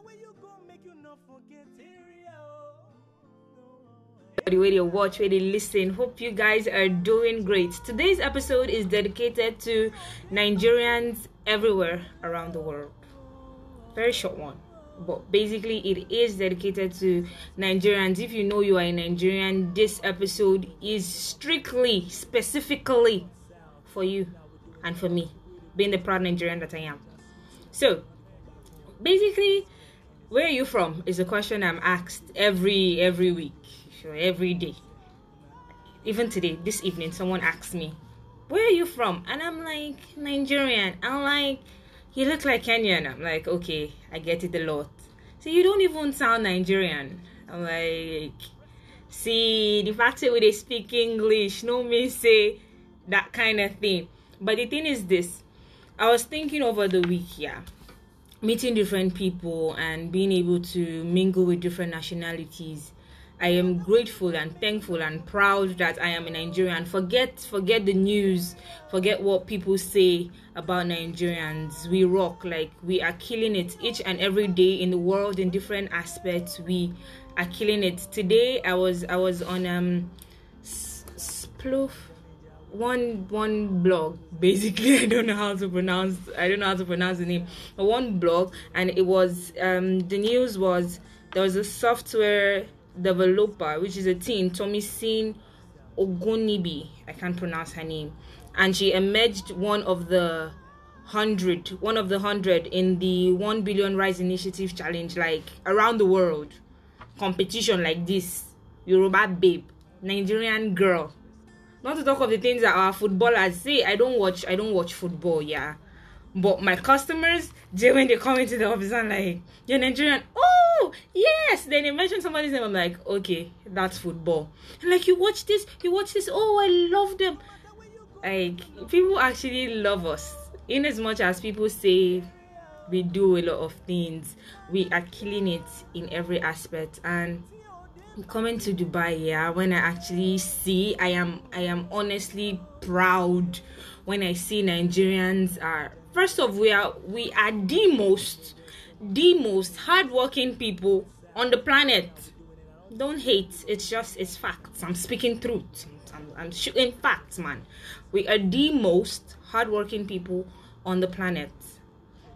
the way you go make you not forget the way you watch, where they listen. Hope you guys are doing great. Today's episode is dedicated to Nigerians everywhere around the world. Very short one, but basically it is dedicated to Nigerians. If you know you are a Nigerian, this episode is strictly, specifically for you and for me, being the proud Nigerian that I am. So basically, where are you from is a question I'm asked every week, sure, every day. Even today, this evening, someone asked me, where are you from? And I'm like, Nigerian. I'm like, you look like Kenyan. I'm like, okay, I get it a lot. So you don't even sound Nigerian. I'm like, see, the fact that they speak English, no me say that kind of thing. But the thing is this, I was thinking over the week, yeah, meeting different people and being able to mingle with different nationalities. I am grateful and thankful and proud that I am a Nigerian. Forget the news. Forget what people say about Nigerians. We rock, like we are killing it each and every day in the world in different aspects. We are killing it. Today I was on Sploof, one blog, basically. I don't know how to pronounce the name, but one blog, and it was the news was there was a software developer, which is a teen, Tomisin Ogunibi. I can't pronounce her name, and she emerged one of the hundred in the 1 billion rice initiative challenge, like around the world competition like this. Yoruba babe, Nigerian girl. Not to talk of the things that our footballers say. I don't watch football, yeah, but my customers, when they come into the office, I'm like, you're Nigerian. Oh yes. Then they mention somebody's name, I'm like, okay, that's football. And like, you watch this. Oh, I love them. Like, people actually love us, in as much as people say we do a lot of things. We are killing it in every aspect. And coming to Dubai, yeah, when I actually see, I am honestly proud when I see Nigerians are, first of all, we are the most hardworking people on the planet. Don't hate, it's facts. I'm speaking truth. I'm shooting facts, man. We are the most hardworking people on the planet.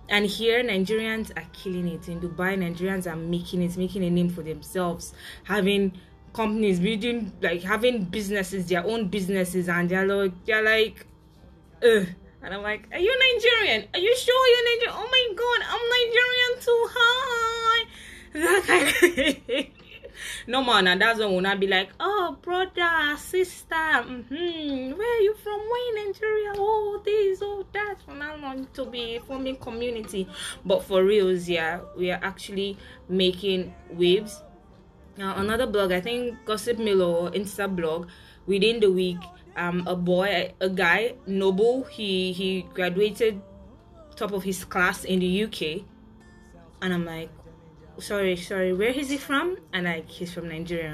And here, Nigerians are killing it. In Dubai, Nigerians are making a name for themselves, having companies, building, like having businesses, their own businesses, and they're like, ugh. And I'm like, are you Nigerian? Are you sure you're Nigerian? Oh my God, I'm Nigerian too. Hi. That kind of no man, and that's when I be like, oh brother, sister, where are you from? Where in Nigeria? Oh, this, oh that. And I want to be forming community. But for reals, yeah, we are actually making waves. Now another blog, I think Gossip Mill or Insta blog, within the week, a guy, Noble, he graduated top of his class in the UK, and I'm like, sorry, where is he from? And like, he's from Nigeria.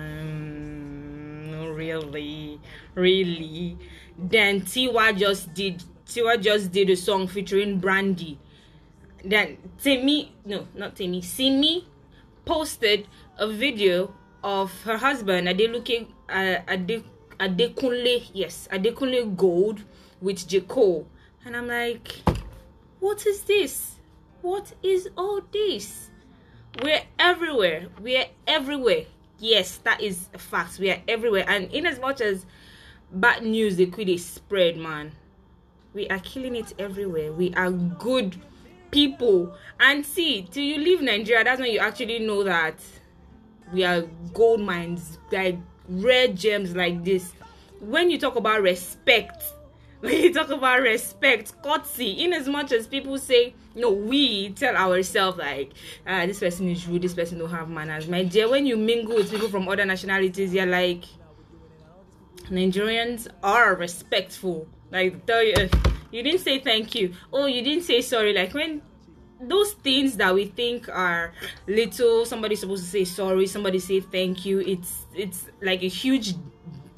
Really. Then Tiwa just did a song featuring Brandy. Then Simi posted a video of her husband, Adekunle Gold with J. Cole. And I'm like, what is this? What is all this? We're everywhere. Yes, that is a fact. We are everywhere. And in as much as bad news, the quid is spread, man. We are killing it everywhere. We are good people. And see, till you leave Nigeria, that's when you actually know that we are gold mines, like rare gems like this. When you talk about respect, courtesy, in as much as people say, no, we tell ourselves like, this person is rude, this person don't have manners. My dear, when you mingle with people from other nationalities, you're like, Nigerians are respectful. Like, tell you, you didn't say thank you. Oh, you didn't say sorry. Like, when those things that we think are little, somebody's supposed to say sorry, somebody say thank you. It's like a huge,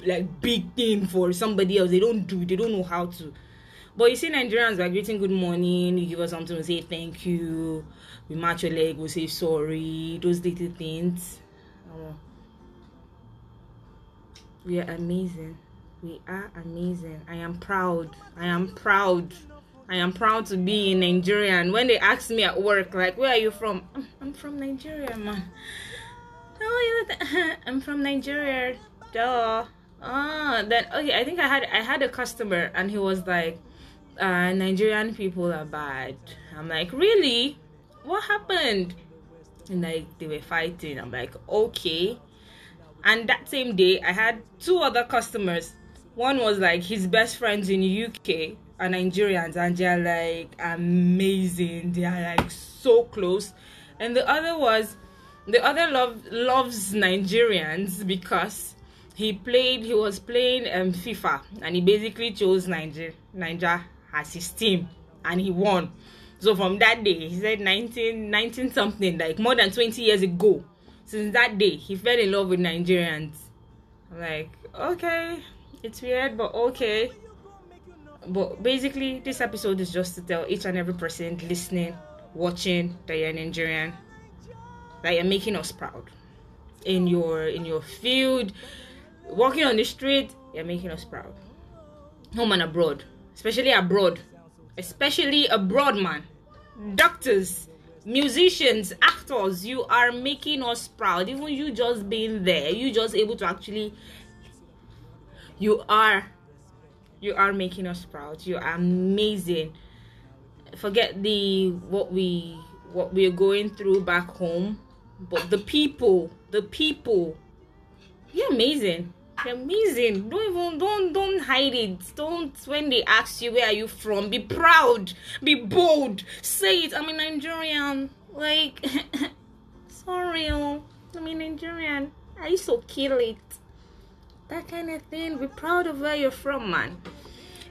like big thing for somebody else. They don't know how to. But you see, Nigerians are greeting good morning, you give us something, we say thank you, we match your leg, we say sorry, those little things. Oh. We are amazing. We are amazing. I am proud. I am proud. I am proud to be a Nigerian. When they ask me at work, like, where are you from? I'm from Nigeria, man. Oh, I'm from Nigeria. Duh. Ah, then okay. I think I had a customer, and he was like, Nigerian people are bad. I'm like, really? What happened? And like, they were fighting. I'm like, okay. And that same day, I had two other customers. One was like, his best friends in UK are Nigerians, and they're like amazing. They are like so close. And the other loves Nigerians because he was playing FIFA, and he basically chose Niger as his team, and he won. So from that day, he said 19 something, like more than 20 years ago. Since that day, he fell in love with Nigerians. I'm like, okay, it's weird, but okay. But basically, this episode is just to tell each and every person listening, watching, that you're Nigerian, that you're making us proud. In your field, walking on the street, you're making us proud. Home and abroad, especially abroad, man. Doctors, musicians, actors, you are making us proud. Even you just being there, you just able to actually, you are making us proud. You are amazing. Forget what we're going through back home, but the people, you're amazing. You're amazing. Don't hide it. Don't, when they ask you where are you from, be proud, be bold, say it. I'm a Nigerian. Like, sorry, I'm a Nigerian. I used to kill it. That kind of thing. Be proud of where you're from, man.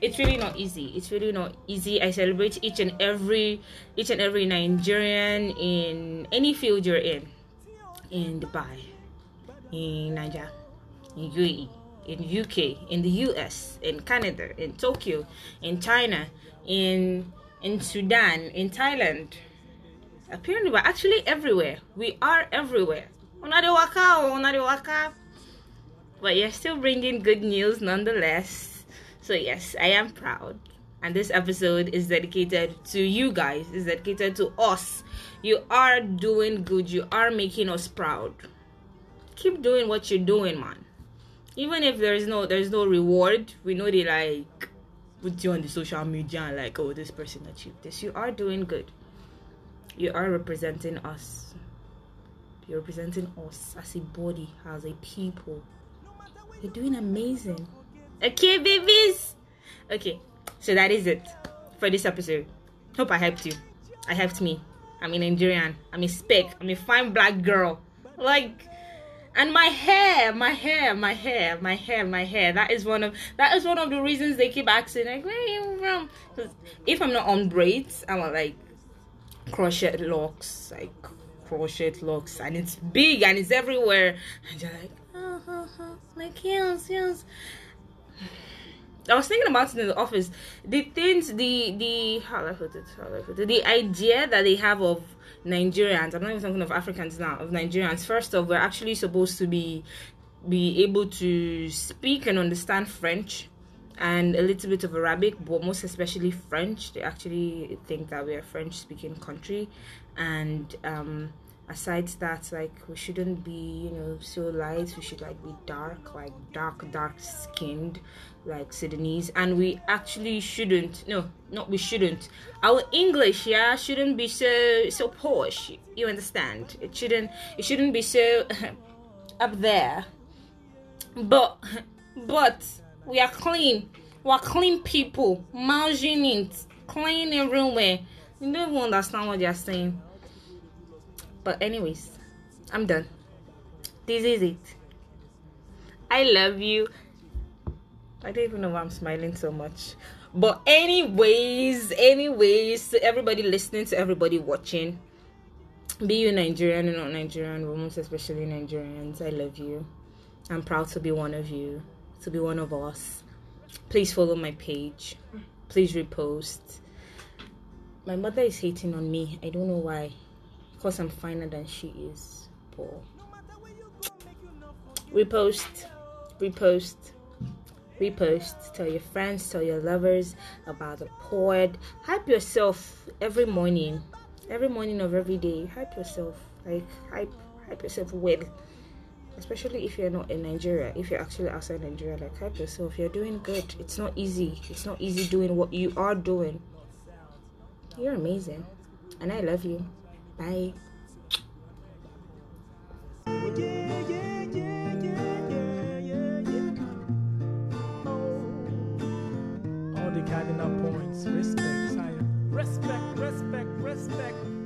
It's really not easy. It's really not easy. I celebrate each and every Nigerian in any field you're in. In Dubai, in Nigeria, in UAE, in UK, in the US, in Canada, in Tokyo, in China, in Sudan, in Thailand. Apparently, we're actually everywhere. We are everywhere. Onadewaka. But you're still bringing good news nonetheless. So yes, I am proud. And this episode is dedicated to you guys. It's dedicated to us. You are doing good. You are making us proud. Keep doing what you're doing, man. Even if there's no reward, we know they like put you on the social media and like, oh, this person achieved this. You are doing good. You are representing us. You're representing us as a body, as a people. You're doing amazing. Okay, babies. Okay, so that is it for this episode. Hope I helped you. I helped me. I'm a Nigerian. I'm a speck. I'm a fine black girl. Like, and my hair. That is one of the reasons they keep asking, like, where are you from? Because if I'm not on braids, I'm on like crochet locks, and it's big and it's everywhere. And you're like, oh, like heels. I was thinking about it in the office. The idea that they have of Nigerians, I'm not even talking of Africans now, of Nigerians. First off, we're actually supposed to be able to speak and understand French and a little bit of Arabic, but most especially French. They actually think that we're a French-speaking country, and aside that, like, we shouldn't be, so light. We should like be dark, like dark-skinned, like Sudanese. And we actually shouldn't. No, not we shouldn't. Our English, shouldn't be so posh. You understand? It shouldn't be so up there. But we are clean. We are clean people. Marginate, clean everywhere. You don't even understand what they are saying. But anyways, I'm done. This is it. I love you. I don't even know why I'm smiling so much. But anyways, to everybody listening, to everybody watching, be you Nigerian or not Nigerian, women, especially Nigerians, I love you. I'm proud to be one of you, to be one of us. Please follow my page. please repost. My mother is hating on me. I don't know why. Because I'm finer than she is. But repost. Repost. Repost. Tell your friends, tell your lovers about the pod. Hype yourself every morning. Every morning of every day. Hype yourself. Like, hype yourself well. Especially if you're not in Nigeria. If you're actually outside Nigeria, like, hype yourself. You're doing good. It's not easy. It's not easy doing what you are doing. You're amazing. And I love you. Bye. All the cardinal points. Respect, respect, respect, respect.